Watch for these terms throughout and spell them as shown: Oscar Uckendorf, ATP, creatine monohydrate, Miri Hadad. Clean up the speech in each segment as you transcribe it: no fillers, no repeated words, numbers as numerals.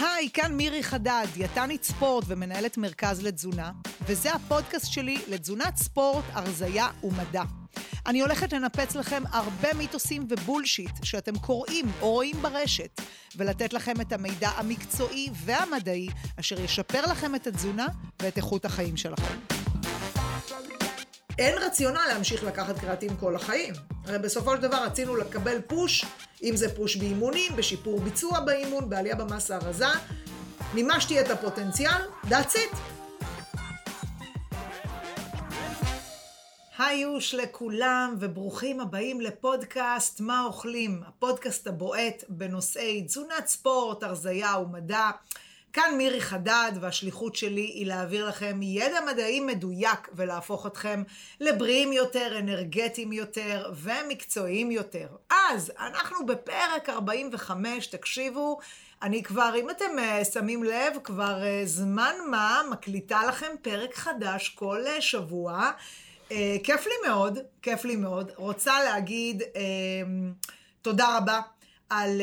היי, כאן מירי חדד, דיאטנית ספורט ומנהלת מרכז לתזונה, וזה הפודקאסט שלי לתזונת ספורט, הרזיה ומדע. אני הולכת לנפץ לכם הרבה מיתוסים ובולשיט שאתם קוראים או רואים ברשת, ולתת לכם את המידע המקצועי והמדעי אשר ישפר לכם את התזונה ואת איכות החיים שלכם. אין רציונל להמשיך לקחת קריאטין כל החיים. הרי בסופו של דבר רצינו לקבל פוש, אם זה פוש באימונים, בשיפור ביצוע באימון, בעלייה במסה הרזה, מימשתי את הפוטנציאל, that's it. היוש לכולם וברוכים הבאים לפודקאסט מה אוכלים, הפודקאסט הבועט בנושאי תזונת ספורט, הרזיה ומדע. כאן מירי חדד, והשליחות שלי היא להעביר לכם ידע מדעי מדויק ולהפוך אתכם לבריאים יותר, אנרגטיים יותר ומקצועיים יותר. אז אנחנו בפרק 45, תקשיבו, אני כבר, אם אתם שמים לב, כבר זמן מה מקליטה לכם פרק חדש כל שבוע. כיף לי מאוד, כיף לי מאוד. רוצה להגיד תודה רבה. על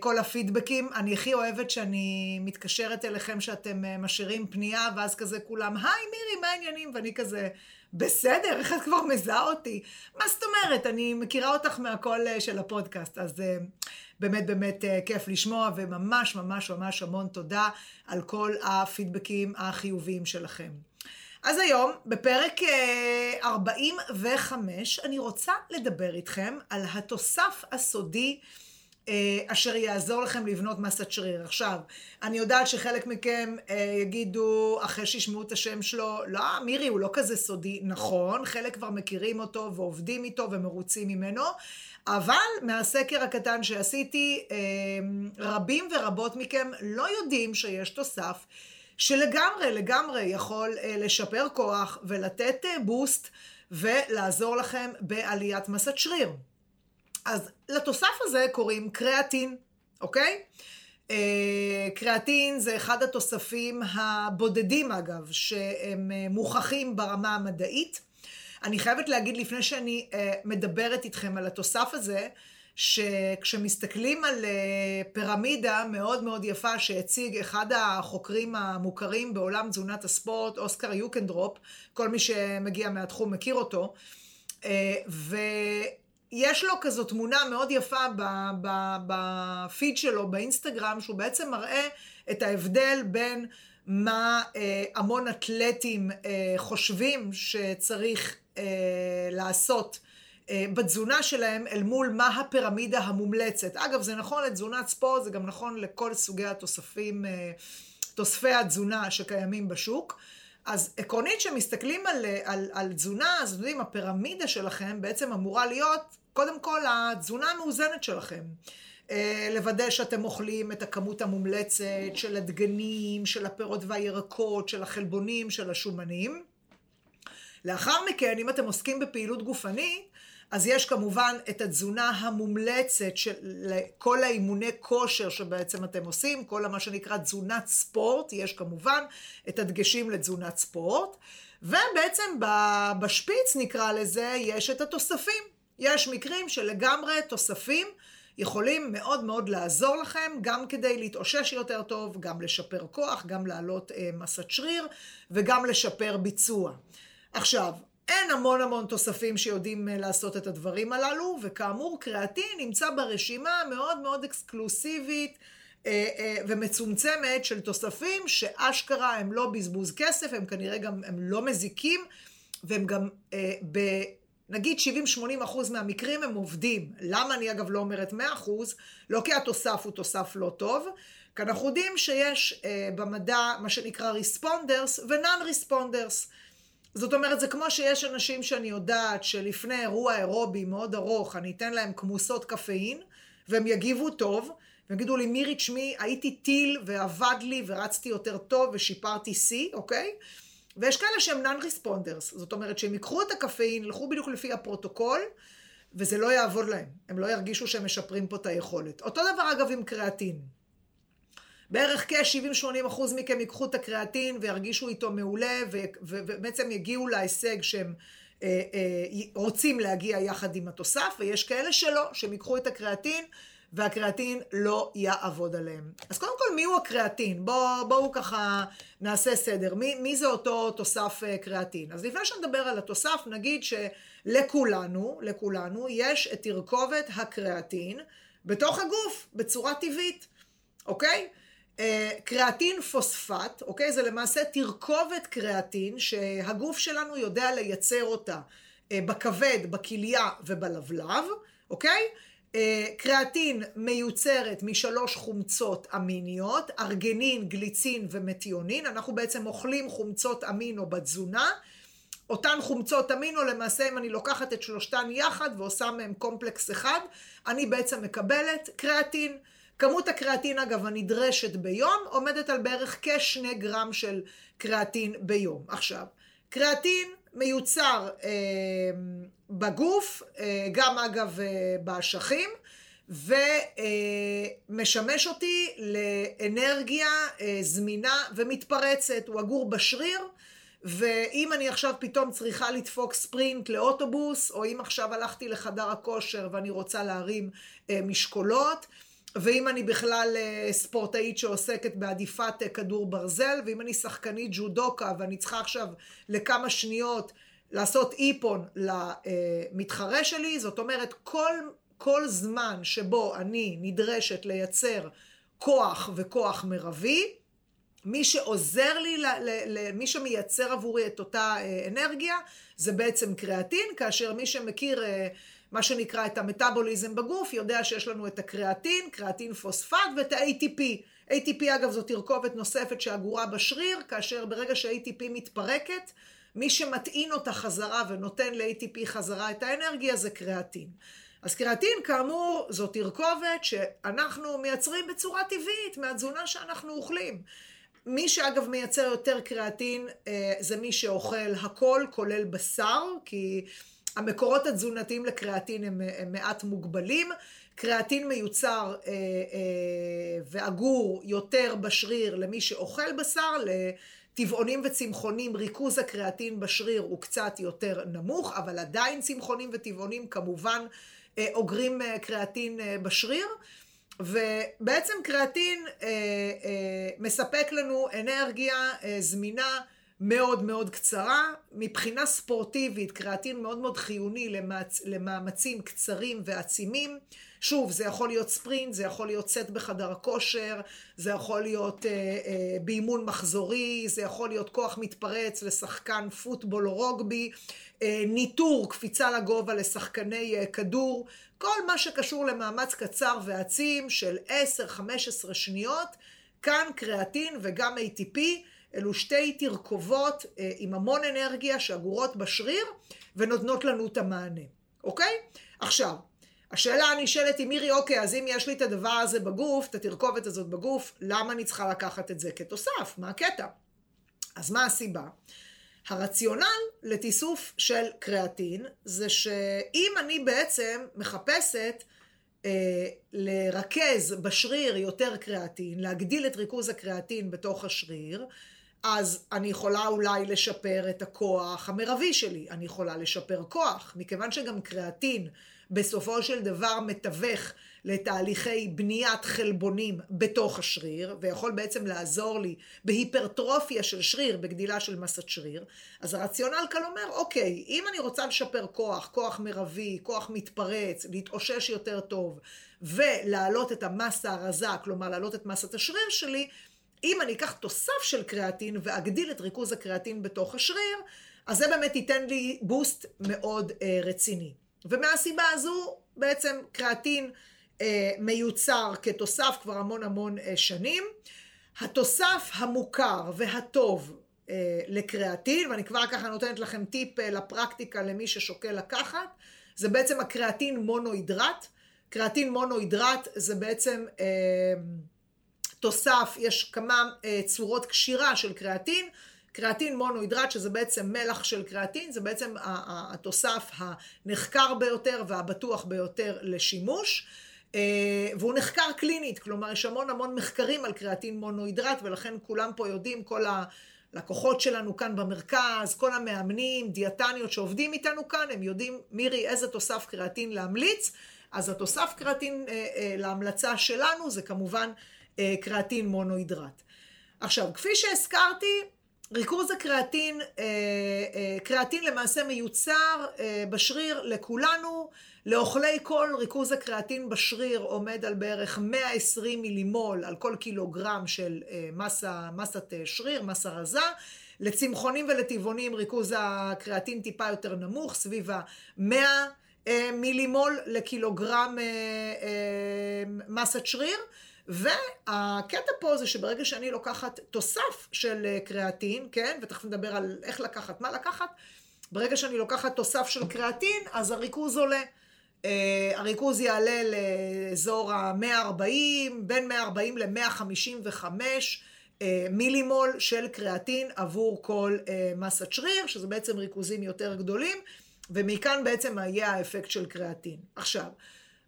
כל הפידבקים. אני הכי אוהבת שאני מתקשרת אליכם שאתם משאירים פנייה ואז כזה כולם, היי מירי, מה העניינים? ואני כזה, בסדר, איך את כבר מזהה אותי? מה זאת אומרת? אני מכירה אותך מהכל של הפודקאסט, אז באמת באמת כיף לשמוע וממש ממש ממש המון תודה על כל הפידבקים החיוביים שלכם. אז היום בפרק 45 אני רוצה לדבר איתכם על התוסף הסודי אשר יעזור לכם לבנות מסת שריר. עכשיו, אני יודעת שחלק מכם יגידו, אחרי שישמעו את השם שלו, לא, מירי, הוא לא כזה סודי. נכון, חלק כבר מכירים אותו ועובדים איתו ומרוצים ממנו, אבל מהסקר הקטן שעשיתי, רבים ורבות מכם לא יודעים שיש תוסף, שלגמרי, לגמרי יכול לשפר כוח ולתת בוסט ולעזור לכם בעליית מסת שריר. אז לתוסף הזה קוראים קריאטין, אוקיי? קריאטין זה אחד התוספים הבודדים אגב, שהם מוכחים ברמה המדעית. אני חייבת להגיד לפני שאני מדברת איתכם על התוסף הזה, שכשמסתכלים על פירמידה מאוד מאוד יפה שהציג אחד החוקרים המוכרים בעולם תזונת הספורט, אוסקר יוקנדרופ, כל מי שמגיע מהתחום מכיר אותו, יש לו כזו תמונה מאוד יפה בפיד שלו, באינסטגרם, שהוא בעצם מראה את ההבדל בין מה המון אתלטים חושבים שצריך לעשות בתזונה שלהם, אל מול מה הפירמידה המומלצת. אגב, זה נכון לתזונת ספורט, זה גם נכון לכל סוגי התוספים, תוספי התזונה שקיימים בשוק. אז עקרונית שמסתכלים על תזונה, אז יודעים, הפירמידה שלכם בעצם אמורה להיות, קודם כל, התזונה המאוזנת שלכם. לוודא שאתם אוכלים את הכמות המומלצת של הדגנים, של הפירות והירקות, של החלבונים, של השומנים. לאחר מכן, אם אתם עוסקים בפעילות גופנית, אז יש כמובן את התזונה המומלצת של כל האימוני כושר שבעצם אתם עושים, כל מה שנקרא תזונת ספורט, יש כמובן את הדגשים לתזונת ספורט, ובעצם בשפיץ נקרא לזה, יש את התוספים. יש מקרים שלגמרי תוספים יכולים מאוד מאוד לעזור לכם, גם כדי להתאושש יותר טוב, גם לשפר כוח, גם לעלות מסת שריר, וגם לשפר ביצוע. עכשיו, אין המון המון תוספים שיודעים לעשות את הדברים הללו, וכאמור קריאטין נמצא ברשימה מאוד מאוד אקסקלוסיבית ומצומצמת של תוספים שאשכרה הם לא בזבוז כסף, הם כנראה גם הם לא מזיקים, והם גם נגיד 70-80% מהמקרים הם עובדים. למה אני אגב לא אומרת 100%? לא כי התוסף הוא תוסף לא טוב, כי אנחנו יודעים שיש במדע מה שנקרא ריספונדרס ונאן ריספונדרס. זאת אומרת, זה כמו שיש אנשים שאני יודעת שלפני אירוע אירובי מאוד ארוך, אני אתן להם כמוסות קפאין, והם יגיבו טוב, ויגידו לי, מירי, שמי, הייתי טיל ועבד לי ורצתי יותר טוב ושיפרתי C, אוקיי? ויש כאלה שהם נאן-ריספונדרס, זאת אומרת שהם יקחו את הקפאין, ילכו בדיוק לפי הפרוטוקול, וזה לא יעבוד להם, הם לא ירגישו שהם משפרים פה את היכולת. אותו דבר אגב עם קריאטין. בערך כ-70-80% מכם יקחו את הקריאטין וירגישו איתו מעולה, ובעצם יגיעו להישג שהם רוצים להגיע יחד עם התוסף, ויש כאלה שלא, שהם יקחו את הקריאטין, והקריאטין לא יעבוד עליהם. אז קודם כל כל מיהו הקריאטין, בואו ככה נעשה סדר, מי זה אותו תוסף קריאטין. אז לפני שנדבר על התוסף, נגיד שלכולנו יש את תרכובת הקריאטין בתוך הגוף בצורה טבעית, אוקיי? קריאטין פוספט, אוקיי? זה למעשה תרכובת קריאטין שהגוף שלנו יודע לייצר אותה בכבד, בכליה ובלבלב, אוקיי? קריאטין מיוצרת משלוש חומצות אמיניות, ארגנין, גליצין ומתיונין. אנחנו בעצם אוכלים חומצות אמינו בתזונה. אותן חומצות אמינו, למעשה אם אני לוקחת את שלושתן יחד ועושה מהם קומפלקס אחד, אני בעצם מקבלת קריאטין. כמות הקריאטין אגב הנדרשת ביום עומדת על בערך כ-2 גרם של קריאטין ביום. עכשיו, קריאטין מיוצר בגוף, גם אגב באשכים, ומשמש אותי לאנרגיה זמינה ומתפרצת. הוא אגור בשריר, ואם אני עכשיו פתאום צריכה לדפוק ספרינט לאוטובוס, או אם עכשיו הלכתי לחדר הכושר ואני רוצה להרים משקולות, ואם אני בכלל ספורטאית שעוסקת בעדיפת כדור ברזל, ואם אני שחקנית ג'ודוקה ואני צריכה עכשיו לכמה שניות לעשות איפון למתחרה שלי, זאת אומרת כל זמן שבו אני נדרשת לייצר כוח וכוח מרבי, מי שעוזר לי, מי שמייצר עבורי את אותה אנרגיה, זה בעצם קריאטין, כאשר מי שמכיר מה שנקרא את המטאבוליזם בגוף, יודע שיש לנו את הקריאטין, קריאטין פוספט ואת ה-ATP. ATP אגב זו תרכובת נוספת שאגורה בשריר, כאשר ברגע שה-ATP מתפרקת, מי שמטעין אותה חזרה ונותן ל-ATP חזרה את האנרגיה זה קריאטין. אז קריאטין כאמור זו תרכובת שאנחנו מייצרים בצורה טבעית מהתזונה שאנחנו אוכלים. מי שאגב מייצר יותר קריאטין זה מי שאוכל הכל כולל בשר, כי המקורות התזונתיים לקריאטין הם מעט מוגבלים. קריאטין מיוצר ואגור יותר בשריר למי שאוכל בשר, לטבעונים וצמחונים ריכוז הקריאטין בשריר הוא קצת יותר נמוך, אבל עדיין צמחונים וטבעונים כמובן אוגרים קריאטין בשריר, ובעצם קריאטין מספק לנו אנרגיה זמינה מאוד מאוד קצרה. מבחינה ספורטיבית קריאטין מאוד מאוד חיוני למאמצים קצרים ועצימים. שוב, זה יכול להיות ספרינט, זה יכול להיות סט בחדר הכושר, זה יכול להיות באימון מחזורי, זה יכול להיות כוח מתפרץ לשחקן פוטבול או רוגבי, ניטור, קפיצה לגובה לשחקני כדור, כל מה שקשור למאמץ קצר ועצים של 10-15 שניות, כאן קריאטין וגם ATP, אלו שתי תרכובות עם המון אנרגיה שאגורות בשריר ונותנות לנו את המענה, אוקיי? עכשיו, השאלה הנשאלת היא מירי, אוקיי, אז אם יש לי את הדבר הזה בגוף, את התרכובת הזאת בגוף, למה אני צריכה לקחת את זה כתוסף? מה הקטע? אז מה הסיבה? הרציונל לתיסוף של קריאטין זה שאם אני בעצם מחפשת לרכז בשריר יותר קריאטין, להגדיל את ריכוז הקריאטין בתוך השריר, אז אני יכולה אולי לשפר את הכוח המרבי שלי, אני יכולה לשפר כוח, מכיוון שגם קריאטין בסופו של דבר מתווך לתהליכי בניית חלבונים בתוך השריר, ויכול בעצם לעזור לי בהיפרטרופיה של שריר, בגדילה של מסת שריר. אז הרציונל כאן אומר, אוקיי, אם אני רוצה לשפר כוח, כוח מרבי, כוח מתפרץ, להתאושש יותר טוב, ולהעלות את המסה הרזה, כלומר להעלות את מסת השריר שלי, אם אני אקח תוסף של קריאטין ואגדיל את ריכוז הקריאטין בתוך השריר, אז זה באמת ייתן לי בוסט מאוד רציני. ומהסיבה הזו בעצם קריאטין מיוצר כתוסף כבר המון שנים. התוסף המוכר והטוב לקריאטין, ואני כבר ככה נותנת לכם טיפ לפרקטיקה למי ששוקל לקחת, זה בעצם הקריאטין מונוהידרט. קריאטין מונוהידרט זה בעצם תוסף, יש כמה צורות קשירה של קריאטין. קריאטין מונוהידרט, שזה בעצם מלח של קריאטין, זה בעצם התוסף הנחקר ביותר והבטוח ביותר לשימוש, והוא נחקר קלינית, כלומר יש המון מחקרים על קריאטין מונוהידרט, ולכן כולם פה יודעים, כל הלקוחות שלנו כאן במרכז, כל המאמנים, דיאטניות שעובדים איתנו כאן, הם יודעים מירי איזה תוסף קריאטין להמליץ. אז התוסף קריאטין להמלצה שלנו זה כמובן קריאטין מונוהידרט. עכשיו, כפי שהזכרתי, ריכוז הקריאטין, קריאטין למעשה מיוצר בשריר לכולנו, לאוכלי כל ריכוז הקריאטין בשריר עומד על בערך 120 מילימול על כל קילוגרם של מסת שריר, מסה רזה. לצמחונים ולטבעונים ריכוז הקריאטין טיפה יותר נמוך, סביב ה-100 מילימול לקילוגרם מסת שריר. והקטע פה זה שברגע שאני לוקחת תוסף של קריאטין, כן, ותכף נדבר על איך לקחת, מה לקחת, ברגע שאני לוקחת תוסף של קריאטין, אז הריכוז עולה. הריכוז יעלה לאזור ה-140, בין 140 ל-155 מילימול של קריאטין עבור כל מסת שריר, שזה בעצם ריכוזים יותר גדולים, ומכאן בעצם יהיה האפקט של קריאטין. עכשיו,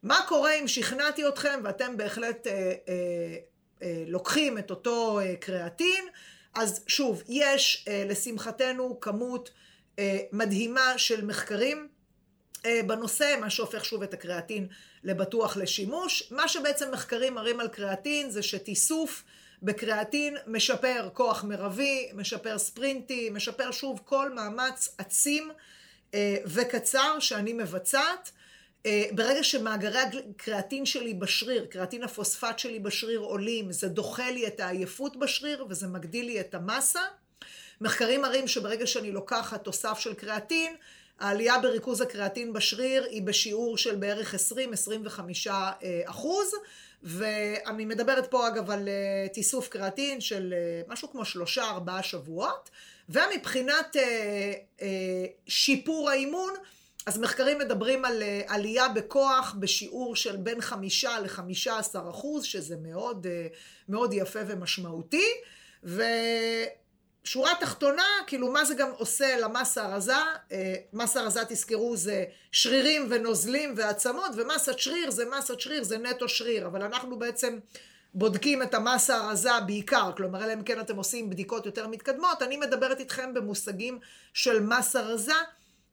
מה קורה אם שכנעתי אתכם ואתם בהחלט לוקחים את אותו קריאטין? אז שוב, יש לשמחתנו כמות מדהימה של מחקרים בנושא, מה שהופך שוב את הקריאטין לבטוח לשימוש. מה שבעצם מחקרים מראים על קריאטין זה שתיסוף בקריאטין משפר כוח מרבי, משפר ספרינטי, משפר שוב כל מאמץ עצים וקצר שאני מבצעת. ברגע שמאגרי הקריאטין שלי בשריר, קריאטין הפוספט שלי בשריר עולים, זה דוחה לי את העייפות בשריר וזה מגדיל לי את המסה. מחקרים מראים שברגע שאני לוקחת תוסף של קריאטין, העלייה בריכוז הקריאטין בשריר היא בשיעור של בערך 20-25%, ואני מדברת פה אגב על תיסוף קריאטין של משהו כמו 3-4 שבועות, ומבחינת שיפור האימון, אז מחקרים מדברים על עלייה בכוח בשיעור של בין 5-15%, שזה מאוד, מאוד יפה ומשמעותי. ושורה תחתונה, כאילו מה זה גם עושה למסה הרזה? מסה הרזה, תזכרו, זה שרירים ונוזלים ועצמות, ומסת שריר זה מסת שריר, זה נטו שריר. אבל אנחנו בעצם בודקים את המסה הרזה בעיקר, כלומר, אלא אם כן אתם עושים בדיקות יותר מתקדמות. אני מדברת איתכם במושגים של מסה רזה,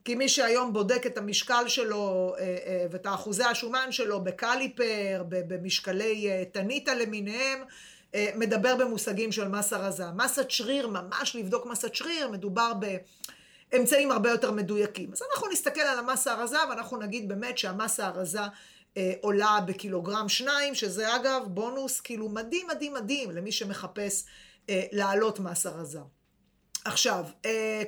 כי מי שהיום בודק את המשקל שלו ואת האחוזי השומן שלו בקליפר, במשקלי תניטה למיניהם, מדבר במושגים של מסה רזה. מסת שריר, ממש לבדוק מסת שריר, מדובר באמצעים הרבה יותר מדויקים. אז אנחנו נסתכל על המסה הרזה ואנחנו נגיד באמת שהמסה הרזה עולה בקילוגרם 2, שזה אגב בונוס כאילו מדהים מדהים מדהים למי שמחפש לעלות מסה רזה. עכשיו,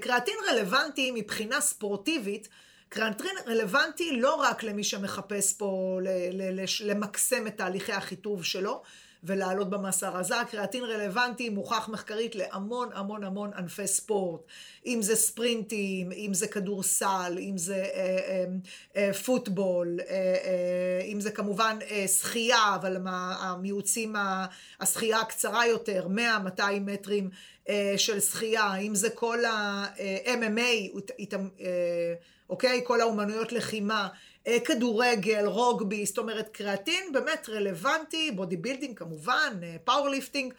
קריאטין רלוונטי מבחינה ספורטיבית, קריאטין רלוונטי לא רק למי שמחפש פה למקסם את תהליכי החיטוב שלו ולעלות במסה רזה, קריאטין רלוונטי מוכח מחקרית להמון המון המון ענפי ספורט, אם זה ספרינטים, אם זה כדורסל, אם זה פוטבול, אם זה כמובן שחייה, אבל המיוצים, השחייה הקצרה יותר, 100-200 מטרים של שחייה, אם זה כל ה-MMA, אוקיי? כל האומנויות לחימה, כדורגל, רוגבי, זאת אומרת, קריאטין באמת רלוונטי, בודי בילדינג כמובן, פאור ליפטינג,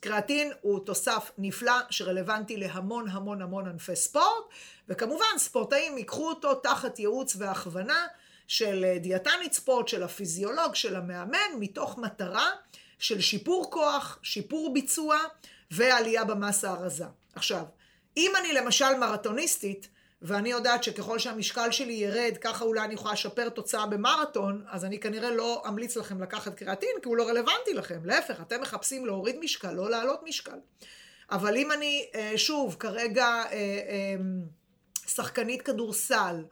קריאטין הוא תוסף נפלא שרלוונטי להמון המון המון ענפי ספורט, וכמובן ספורטאים ייקחו אותו תחת ייעוץ והכוונה של דיאטנית ספורט, של הפיזיולוג, של המאמן, מתוך מטרה של שיפור כוח, שיפור ביצוע ועלייה במסה הרזה. עכשיו, אם אני למשל מרתוניסטית, ואני יודעת שככל שהמשקל שלי ירד, ככה אולי אני יכולה לשפר תוצאה במרתון, אז אני כנראה לא אמליץ לכם לקחת קריאטין, כי הוא לא רלוונטי לכם. להפך, אתם מחפשים להוריד משקל, לא להעלות משקל. אבל אם אני, שוב, כרגע שחקנית כדורסל,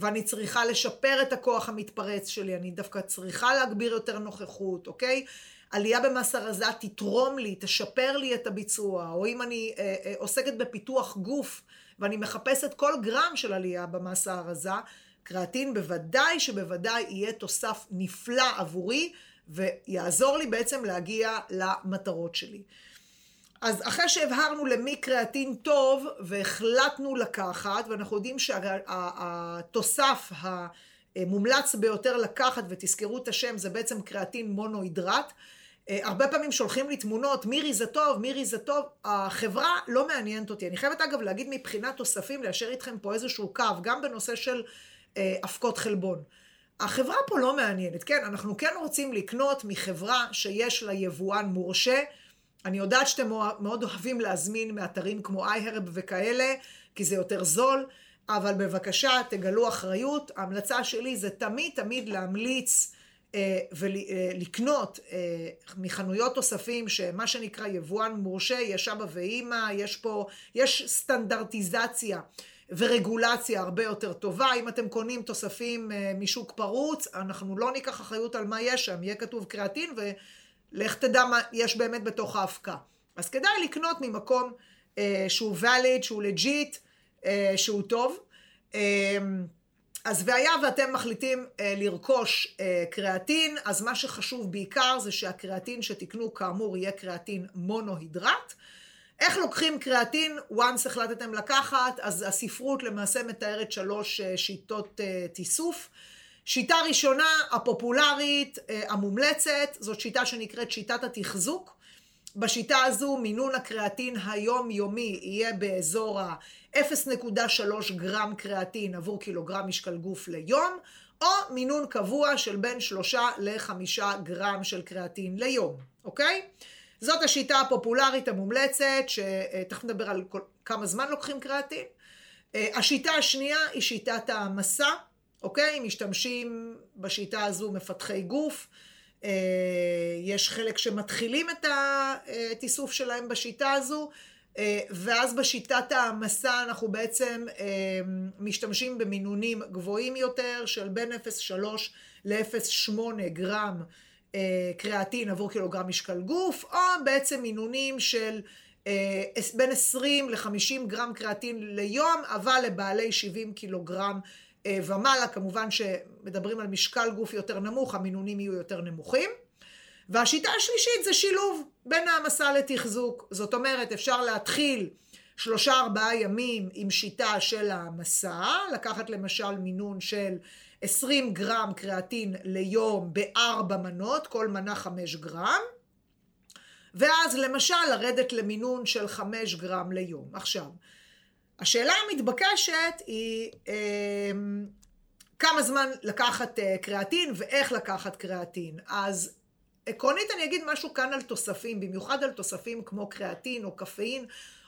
ואני צריכה לשפר את הכוח המתפרץ שלי, אני דווקא צריכה להגביר יותר נוכחות, אוקיי? עלייה במסה רזה תתרום לי, תשפר לי את הביצוע, או אם אני עוסקת בפיתוח גוף, ואני מחפשת כל גרם של עלייה במסה הרזה, קריאטין בוודאי שבוודאי יהיה תוסף נפלא עבורי, ויעזור לי בעצם להגיע למטרות שלי. אז אחרי שהבהרנו למי קריאטין טוב, והחלטנו לקחת, ואנחנו יודעים שהתוסף המומלץ ביותר לקחת, ותזכרו את השם, זה בעצם קריאטין מונוהידרט. הרבה פעמים שולחים לי תמונות, מירי זה טוב, מירי זה טוב, החברה לא מעניינת אותי. אני חייבת אגב להגיד מבחינת תוספים, לאשר איתכם פה איזשהו קו, גם בנושא של הפקות חלבון. החברה פה לא מעניינת, כן? אנחנו כן רוצים לקנות מחברה שיש לה יבואן מורשה. אני יודעת שאתם מאוד אוהבים להזמין מאתרים כמו iHerb וכאלה, כי זה יותר זול, אבל בבקשה תגלו אחריות. ההמלצה שלי זה תמיד להמליץ ולקנות מחנויות תוספים שמה שנקרא יבואן מורשה, יש אבא ואימא, יש סטנדרטיזציה ורגולציה הרבה יותר טובה. אם אתם קונים תוספים משוק פרוץ, אנחנו לא ניקח אחריות על מה יש שם, יהיה כתוב קריאטין ולך תדע מה יש באמת בתוך ההפקה. אז כדאי לקנות ממקום שהוא valid, שהוא legit, שהוא טוב. אז והיה ואתם מחליטים לרכוש קריאטין, אז מה שחשוב בעיקר זה שהקריאטין שתקנו כאמור יהיה קריאטין מונוהידרט. איך לוקחים קריאטין? once החלטתם לקחת, אז הספרות למעשה מתארת 3 שיטות תיסוף. שיטה ראשונה, הפופולרית, המומלצת, זאת שיטה שנקראת שיטת התחזוק. בשיטה הזו מינון הקריאטין היומיומי יהיה באזור ה-0.3 גרם קריאטין עבור קילוגרם משקל גוף ליום, או מינון קבוע של בין 3 ל-5 גרם של קריאטין ליום, אוקיי? זאת השיטה הפופולרית המומלצת, שתכף נדבר על כמה זמן לוקחים קריאטין. השיטה השנייה היא שיטת המסע, אוקיי? משתמשים בשיטה הזו מפתחי גוף, יש חלק שמתחילים את התיסוף שלהם בשיטה הזו, ואז בשיטת המסע אנחנו בעצם משתמשים במינונים גבוהים יותר של בין 0.3 ל-0.8 גרם קריאטין עבור קילוגרם משקל גוף, או בעצם מינונים של בין 20 ל-50 גרם קריאטין ליום, אבל לבעלי 70 קילוגרם ומעלה. כמובן שמדברים על משקל גוף יותר נמוך, המינונים יהיו יותר נמוכים. והשיטה השלישית זה שילוב בין המסע לתחזוק. זאת אומרת, אפשר להתחיל 3-4 ימים עם שיטה של המסע, לקחת למשל מינון של 20 גרם קריאטין ליום ב4 מנות, כל מנה 5 גרם, ואז למשל לרדת למינון של 5 גרם ליום. עכשיו, השאלה המתבקשת היא כמה זמן לקחת קריאטין ואיך לקחת קריאטין. אז עקרונית אני אגיד משהו כאן על תוספים, במיוחד על תוספים כמו קריאטין או קפאין,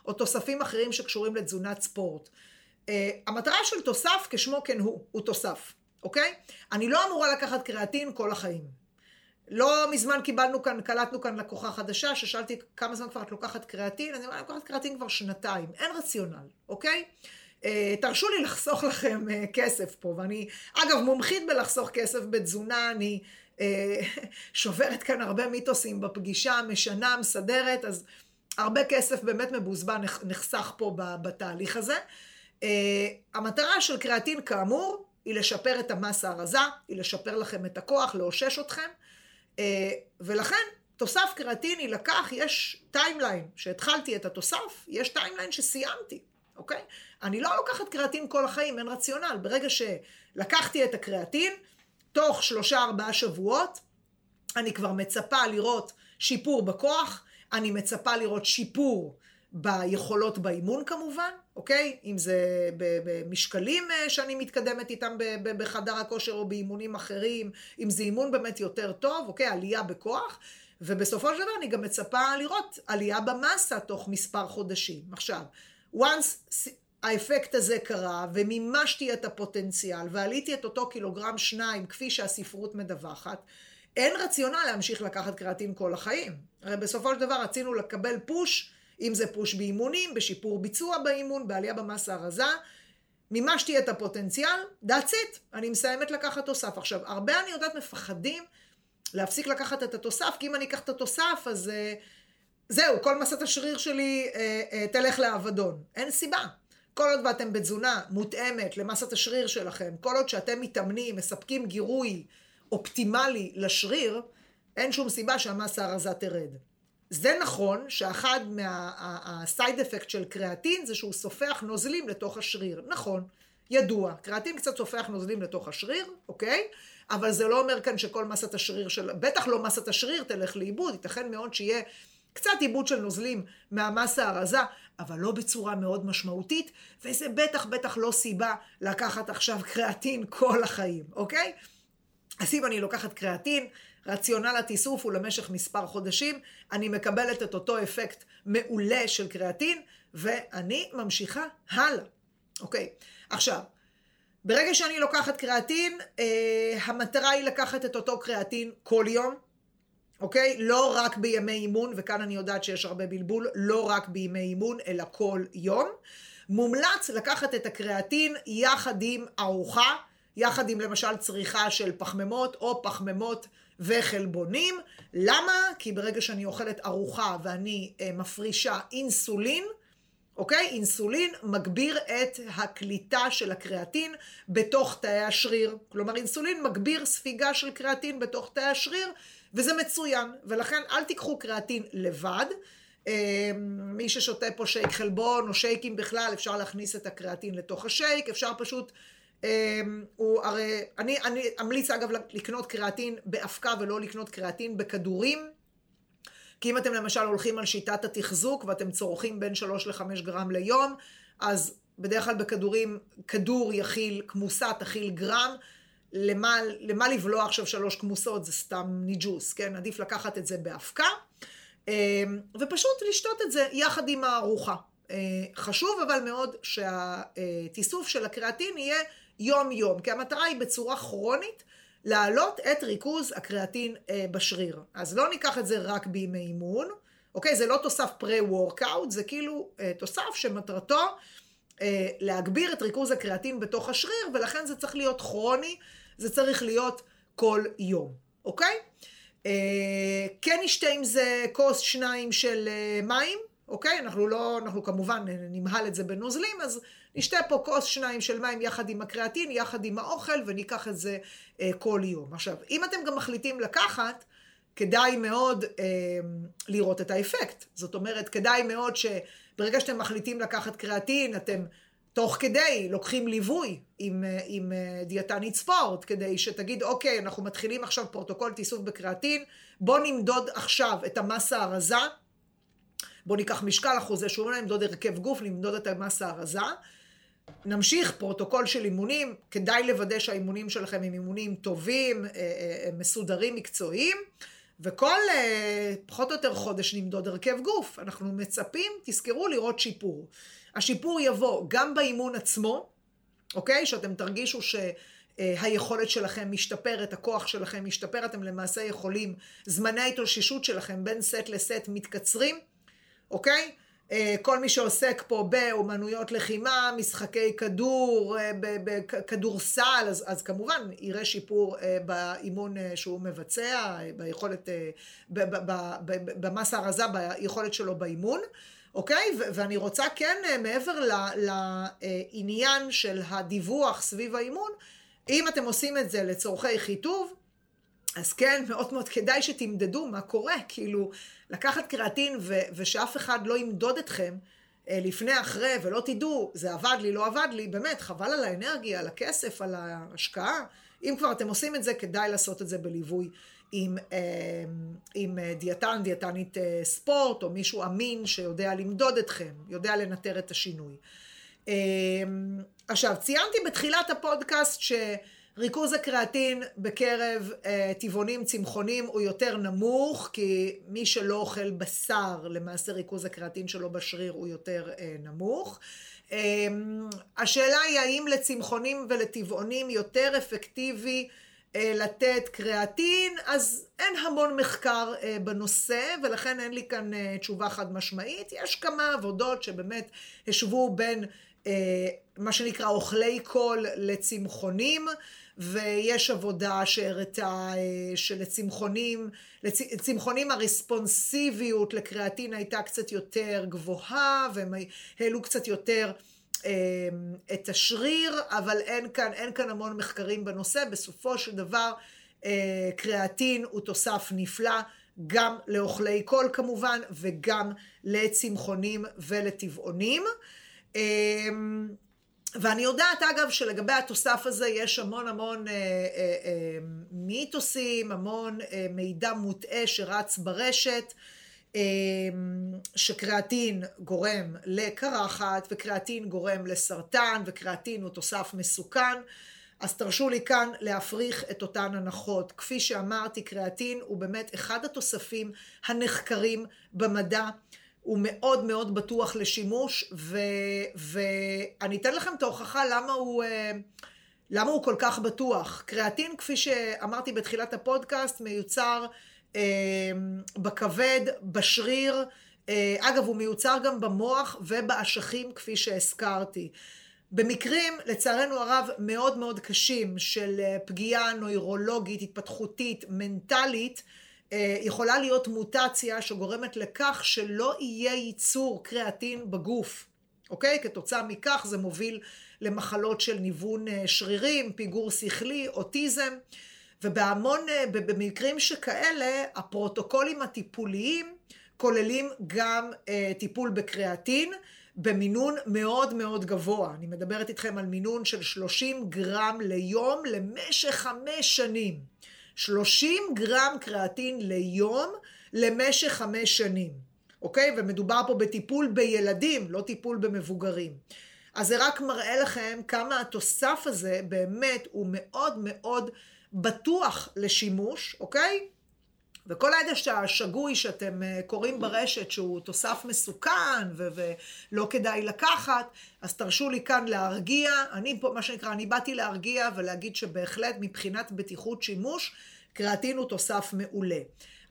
או תוספים אחרים שקשורים לתזונת ספורט. המטרה של תוסף כשמו כן הוא תוסף, אוקיי? אני לא אמורה לקחת קריאטין כל החיים. לא מזמן קלטנו כאן לקוחה חדשה, ששאלתי כמה זמן כבר את לוקחת קריאטין, אז אני לוקחת קריאטין כבר 2, אין רציונל, אוקיי? תרשו לי לחסוך לכם כסף פה, ואני אגב מומחית בלחסוך כסף בתזונה, אני שוברת כאן הרבה מיתוסים בפגישה, משנה, מסדרת, אז הרבה כסף באמת מבוזבז נחסך פה בתהליך הזה. המטרה של קריאטין כאמור היא לשפר את המסה הרזה, היא לשפר לכם את הכוח, לאושש אתכם, ולכן תוסף קריאטין היא לקח, יש טיימליין שהתחלתי את התוסף, יש טיימליין שסיימתי, אוקיי? אני לא לוקחת קריאטין כל החיים, אין רציונל. ברגע שלקחתי את הקריאטין, תוך 3-4 שבועות, אני כבר מצפה לראות שיפור בכוח, אני מצפה לראות שיפור ביכולות באימון כמובן, אוקיי? אם זה במשקלים שאני מתקדמת איתם בחדר הכושר או באימונים אחרים, אם זה אימון באמת יותר טוב, אוקיי? עלייה בכוח, ובסופו של דבר אני גם מצפה לראות עלייה במסה תוך מספר חודשים. עכשיו, once האפקט הזה קרה ומימשתי את הפוטנציאל ועליתי את אותו 1-2 קילוגרם כפי שהספרות מדווחת, אין רציונל להמשיך לקחת קריאטין כל החיים. הרי בסופו של דבר רצינו לקבל פוש, אם זה פוש באימונים, בשיפור ביצוע באימון, בעלייה במסה הרזה, מימשתי את הפוטנציאל, that's it, אני מסיימת לקחת תוסף. עכשיו, הרבה אני יודעת מפחדים להפסיק לקחת את התוסף, כי אם אני אקח את התוסף, אז זהו, כל מסת השריר שלי תלך לאבדון. אין סיבה. כל עוד ואתם בתזונה מותאמת למסת השריר שלכם, כל עוד שאתם מתאמנים, מספקים גירוי אופטימלי לשריר, אין שום סיבה שהמסה הרזה תרד. זה נכון שאחד מהסייד אפקט של קריאטין זה שהוא סופח נוזלים לתוך השריר. נכון, ידוע, קריאטין קצת סופח נוזלים לתוך השריר, אוקיי? אבל זה לא אומר כאן שכל מסת השריר של, בטח לא מסת השריר תלך לאיבוד, ייתכן מאוד שיהיה קצת עיבוד של נוזלים מהמסה הרזה, אבל לא בצורה מאוד משמעותית, וזה בטח לא סיבה לקחת עכשיו קריאטין כל החיים, אוקיי? אז אם אני לוקחת קריאטין, רציונל התיסוף הוא למשך מספר חודשים, אני מקבלת את אותו אפקט מעולה של קריאטין, ואני ממשיכה הלאה. אוקיי, עכשיו, ברגע שאני לוקחת קריאטין, המטרה היא לקחת את אותו קריאטין כל יום, אוקיי? לא רק בימי אימון, וכאן אני יודעת שיש הרבה בלבול, לא רק בימי אימון, אלא כל יום. מומלץ לקחת את הקריאטין יחד עם ארוחה, יחד עם למשל צריכה של פחמימות או פחמימות וחלבונים. למה? כי ברגע שאני אוכלת ארוחה ואני מפרישה אינסולין, אוקיי? אינסולין מגביר את הקליטה של הקריאטין בתוך תאי השריר. כלומר, אינסולין מגביר ספיגה של קריאטין בתוך תאי השריר, וזה מצוין. ולכן אל תיקחו קריאטין לבד. מי ששותה פה שייק חלבון או שייקים בכלל, אפשר להכניס את הקריאטין לתוך השייק, אפשר פשוט... אני אמליץ אגב לקנות קריאטין באבקה ולא לקנות קריאטין בכדורים, כי אם אתם למשל הולכים על שיטת התחזוק ואתם צורכים בין 3 ל-5 גרם ליום, אז בדרך כלל בכדורים, כדור יכיל כמוסה, תכיל גרם, למה לבלוע עכשיו 3 כמוסות? זה סתם ניג'וס, כן? עדיף לקחת את זה באבקה, ופשוט לשתות את זה יחד עם הארוחה. חשוב אבל מאוד שהתיסוף של הקריאטין יהיה יום יום, כי המטרה היא בצורה כרונית להעלות את ריכוז הקריאטין בשריר. אז לא ניקח את זה רק בימי אימון, אוקיי? זה לא תוסף פרה-וורקאוט, זה כאילו תוסף שמטרתו להגביר את ריכוז הקריאטין בתוך השריר, ולכן זה צריך להיות כרוני, זה צריך להיות כל יום, אוקיי? כן נשתה עם זה כוס 2 של מים, אוקיי? אנחנו כמובן נמהל את זה בנוזלים, אז נשתה פה כוס 2 של מים יחד עם הקריאטין, יחד עם האוכל, וניקח את זה כל יום. עכשיו, אם אתם גם מחליטים לקחת, כדאי מאוד לראות את האפקט. זאת אומרת, כדאי מאוד שברגע שאתם מחליטים לקחת קריאטין, אתם תוך כדי לוקחים ליווי עם דיאטנית ספורט, כדי שתגיד, אוקיי, אנחנו מתחילים עכשיו פרוטוקול תיסוף בקריאטין, בוא נמדוד עכשיו את המסה הרזה, בוא ניקח משקל אחוזי שומן, נמדוד הרכב גוף, נמדוד את המסה הרזה. נמשיך פרוטוקול של אימונים, כדאי לוודא שהאימונים שלכם הם אימונים טובים, מסודרים, מקצועיים, וכל פחות או יותר חודש נמדוד הרכב גוף. אנחנו מצפים, תזכרו, לראות שיפור. השיפור יבוא גם באימון עצמו, אוקיי? שאתם תרגישו שהיכולת שלכם משתפרת, הכוח שלכם משתפר, אתם למעשה יכולים, זמני ההתאוששות שלכם בין סט לסט מתקצרים, אוקיי? כל מי שעוסק פה באומנויות לחימה, משחקי כדור, בכדור סל, אז כמובן יראה שיפור באימון שהוא מבצע, ביכולת, במסה הרזה, ביכולת שלו באימון, אוקיי? ואני רוצה כן, מעבר לעניין של הדיווח סביב האימון, אם אתם עושים את זה לצורכי חיטוב, אז כן, מאוד מאוד כדאי שתמדדו מה קורה, כאילו לקחת קריאטין ושאף אחד לא ימדוד אתכם לפני אחרי ולא תדעו, זה עבד לי, לא עבד לי, באמת חבל על האנרגיה, על הכסף, על ההשקעה. אם כבר אתם עושים את זה, כדאי לעשות את זה בליווי עם דיאטן, דיאטנית ספורט או מישהו אמין שיודע למדוד אתכם, יודע לנטר את השינוי. עכשיו, ציינתי בתחילת הפודקאסט ש... ריכוז הקריאטין בקרב טבעונים צמחונים הוא יותר נמוך, כי מי שלא אוכל בשר, למעשה ריכוז הקריאטין שלו בשריר הוא יותר נמוך. השאלה היא האם לצמחונים ולטבעונים יותר אפקטיבי לתת קריאטין, אז אין המון מחקר בנושא, ולכן אין לי כאן תשובה חד משמעית. יש כמה עבודות שבאמת השוו בין מה שנקרא אוכלי קול לצמחונים, ויש עבודה שהראתה שלצמחונים, לצמחונים הרספונסיביות לקריאטין הייתה קצת יותר גבוהה, והם העלו קצת יותר את השריר, אבל אין כאן המון מחקרים בנושא. בסופו של דבר קריאטין הוא תוסף נפלא, גם לאוכלי קול כמובן, וגם לצמחונים ולטבעונים. ואני יודעת אגב שלגבי התוסף הזה יש המון המון מיתוסים, המון מידע מוטעה שרץ ברשת, שקריאטין גורם לקרחת וקריאטין גורם לסרטן וקריאטין הוא תוסף מסוכן. אז תרשו לי כאן להפריך את אותן הנחות. כפי שאמרתי, קריאטין הוא באמת אחד התוספים הנחקרים במדע, הוא מאוד מאוד בטוח לשימוש, ואני אתן לכם את ההוכחה למה הוא כל כך בטוח. קריאטין, כפי שאמרתי בתחילת הפודקאסט, מיוצר בכבד, בשריר, אגב הוא מיוצר גם במוח ובאשכים כפי שהזכרתי. במקרים לצערנו הרב מאוד מאוד קשים של פגיעה נוירולוגית, התפתחותית, מנטלית, יכולה להיות מוטציה שגורמת לכך שלא יהיה ייצור קריאטין בגוף. אוקיי? כתוצאה מכך זה מוביל למחלות של ניוון שרירים, פיגור שכלי, אוטיזם, ובהמון, במקרים שכאלה הפרוטוקולים הטיפוליים כוללים גם טיפול בקריאטין במינון מאוד מאוד גבוה. אני מדברת איתכם על מינון של 30 גרם ליום למשך 5 שנים. 30 גרם קריאטין ליום למשך 5 שנים. אוקיי? ומדובר פה בטיפול בילדים, לא טיפול במבוגרים. אז זה רק מראה לכם כמה התוסף הזה באמת הוא מאוד מאוד בטוח לשימוש, אוקיי? וכל הידע השגוי שאתם קוראים ברשת שהוא תוסף מסוכן ולא כדאי לקחת, אז תרשו לי כאן להרגיע. אני פה, מה שנקרא, אני באתי להרגיע ולהגיד שבהחלט מבחינת בטיחות שימוש, קריאטין הוא תוסף מעולה.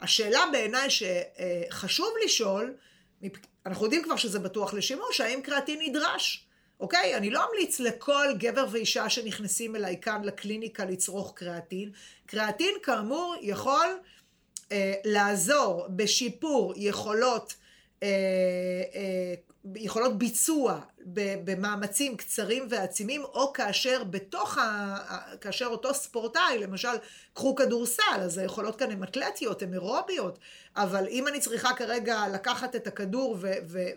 השאלה בעיניי שחשוב לשאול, אנחנו יודעים כבר שזה בטוח לשימוש, האם קריאטין נדרש? אוקיי? אני לא אמליץ לכל גבר ואישה שנכנסים אליי כאן לקליניקה לצרוך קריאטין. קריאטין כאמור יכול לעזור בשיפור יכולות ביצוע במאמצים קצרים ועצימים, או כאשר אותו ספורטאי, למשל קחו כדורסל, אז היכולות כאן הן אתלטיות, הן אירוביות, אבל אם אני צריכה כרגע לקחת את הכדור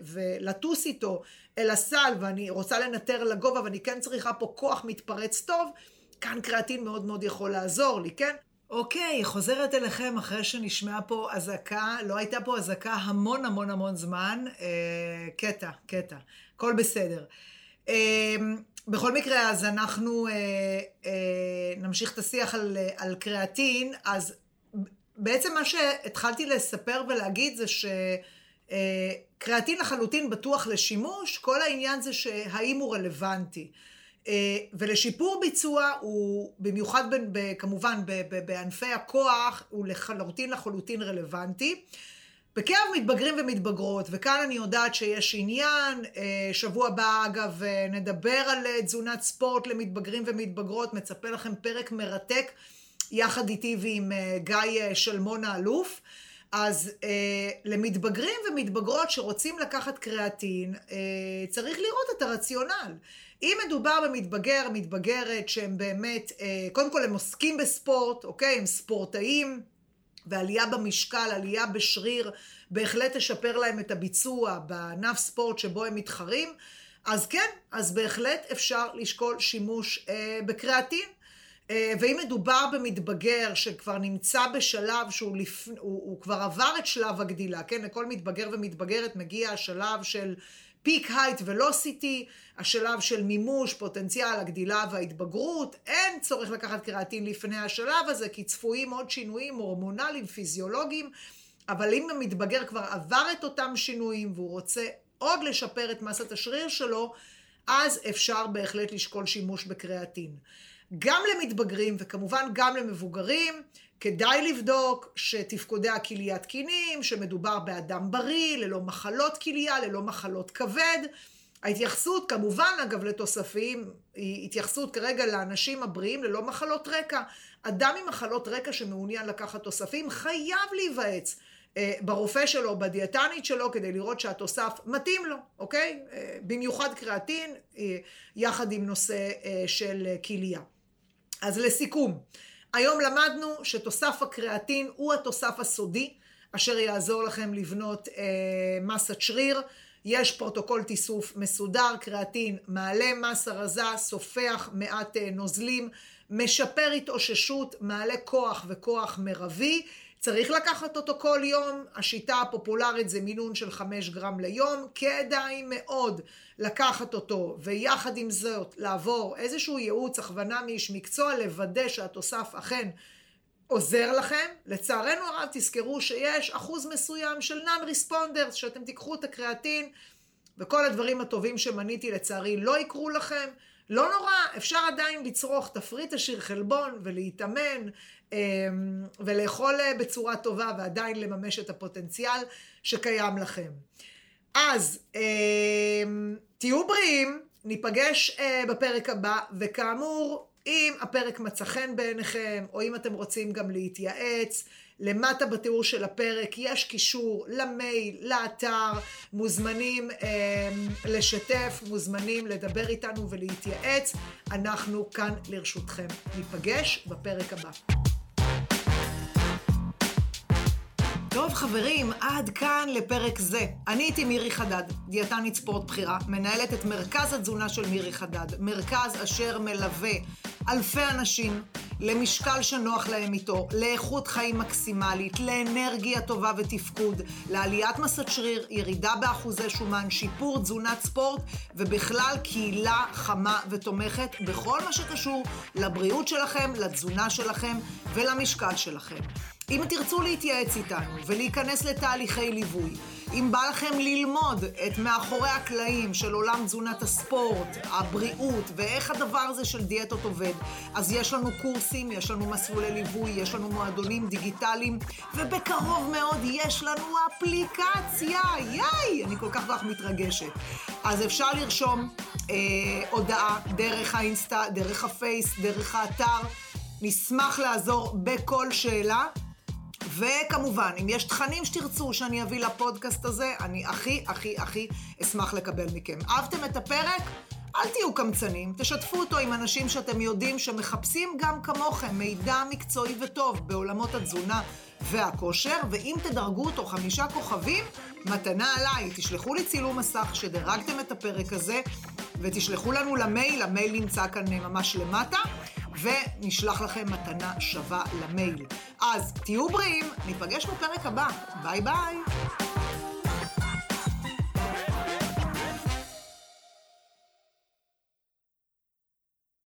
ולטוס איתו אל הסל, ואני רוצה לנטר לגובה, ואני כן צריכה פה כוח מתפרץ טוב, כאן קריאטין מאוד מאוד יכול לעזור לי, כן? אוקיי, חוזרת אליכם אחרי שנשמע פה אזעקה, לא הייתה פה אזעקה המון המון המון זמן, קטע, הכל בסדר. בכל מקרה, אז אנחנו נמשיך את השיח על קריאטין. אז בעצם מה שהתחלתי לספר ולהגיד זה שקריאטין לחלוטין בטוח לשימוש, כל העניין זה שהאם הוא רלוונטי. ולשיפור ביצוע הוא במיוחד כמובן בענפי הכוח הוא לחלוטין רלוונטי. בקרב מתבגרים ומתבגרות, וכאן אני יודעת שיש עניין, שבוע הבא אגב נדבר על תזונת ספורט למתבגרים ומתבגרות, מצפה לכם פרק מרתק יחד איתי ועם גיא שלמון האלוף. אז למתבגרים ומתבגרות שרוצים לקחת קריאטין, צריך לראות את הרציונל. אם מדובר במתבגר, מתבגרת שהם באמת, קודם כל הם עוסקים בספורט, אוקיי? הם ספורטאים, ועלייה במשקל, עלייה בשריר, בהחלט תשפר להם את הביצוע בענף ספורט שבו הם מתחרים. אז כן, אז בהחלט אפשר לשקול שימוש בקריאטין. ואם מדובר במתבגר שכבר נמצא בשלב שהוא הוא כבר עבר את שלב הגדילה, כן? לכל מתבגר ומתבגרת מגיע השלב של peak height velocity, השלב של מימוש פוטנציאל הגדילה וההתבגרות. אין צורך לקחת קריאטין לפני השלב הזה, כי צפויים עוד שינויים הורמונליים, פיזיולוגיים, אבל אם המתבגר כבר עבר את אותם שינויים והוא רוצה עוד לשפר את מסת השריר שלו, אז אפשר בהחלט לשקול שימוש בקריאטין. גם למתבגרים וכמובן גם למבוגרים, כדאי לבדוק שתפקודי הכליה תקינים, שמדובר באדם בריא, ללא מחלות כליה, ללא מחלות כבד. ההתייחסות כמובן אגב לתוספים, היא התייחסות כרגע לאנשים הבריאים ללא מחלות רקע. אדם עם מחלות רקע שמעוניין לקחת תוספים חייב להיוועץ ברופא שלו, בדיאטנית שלו, כדי לראות שהתוסף מתאים לו, אוקיי? במיוחד קריאטין, יחד עם נושא של כליה. אז לסיכום, היום למדנו שתוסף הקריאטין הוא התוסף הסודי, אשר יעזור לכם לבנות מסת שריר. יש פרוטוקול תיסוף מסודר, קריאטין מעלה מסה רזה, סופח מעט נוזלים, משפר התאוששות, מעלה כוח וכוח מרבי, צריך לקחת אותו כל יום, השיטה הפופולרית זה מינון של 5 גרם ליום, כדאי מאוד לקחת אותו ויחד עם זאת לעבור איזשהו ייעוץ, הכוונה מאיש מקצוע, לוודא שהתוסף אכן עוזר לכם. לצערנו הרב תזכרו שיש אחוז מסוים של non-responders, שאתם תיקחו את הקריאטין וכל הדברים הטובים שמניתי לצערי לא יקרו לכם. לא נורא, אפשר עדיין לצרוך תפריט עשיר חלבון ולהתאמן ולאכול בצורה טובה ועדיין לממש את הפוטנציאל שקיים לכם. אז תהיו בריאים, ניפגש בפרק הבא, וכאמור אם הפרק מצא חן בעיניכם או אם אתם רוצים גם להתייעץ, למטה בתיאור של הפרק יש קישור למייל, לאתר, מוזמנים לשתף, מוזמנים לדבר איתנו ולהתייעץ, אנחנו כאן לרשותכם. ניפגש בפרק הבא. טוב חברים, עד כאן לפרק זה. אני הייתי מירי חדד, דיאטנית ספורט בחירה, מנהלת את מרכז התזונה של מירי חדד, מרכז אשר מלווה אלפי אנשים למשקל שנוח להם איתו, לאיכות חיים מקסימלית, לאנרגיה טובה ותפקוד, לעליית מסת שריר, ירידה באחוזי שומן, שיפור תזונת ספורט, ובכלל קהילה חמה ותומכת בכל מה שקשור לבריאות שלכם, לתזונה שלכם ולמשקל שלכם. אם תרצו להתייעץ איתנו ולהיכנס לתהליכי ליווי, אם בא לכם ללמוד את מאחורי הקלעים של עולם תזונת הספורט, הבריאות ואיך הדבר הזה של דיאטות עובד, אז יש לנו קורסים, יש לנו מסלולי ליווי, יש לנו מועדונים דיגיטליים, ובקרוב מאוד יש לנו אפליקציה, יאי, אני כל כך מתרגשת. אז אפשר לרשום הודעה דרך האינסטה, דרך הפייס, דרך האתר, נשמח לעזור בכל שאלה, וכמובן, אם יש תכנים שתרצו שאני אביא לפודקאסט הזה, אני הכי אשמח לקבל מכם. אהבתם את הפרק? אל תהיו קמצנים, תשתפו אותו עם אנשים שאתם יודעים שמחפשים גם כמוכם מידע מקצועי וטוב בעולמות התזונה והכושר, ואם תדרגו אותו 5 כוכבים, מתנה עליי, תשלחו לי צילום מסך שדרגתם את הפרק הזה, ותשלחו לנו למייל, המייל נמצא כאן ממש למטה, ונשלח לכם מתנה שווה למייל. אז תהיו בריאים, ניפגש בפרק הבא. ביי ביי.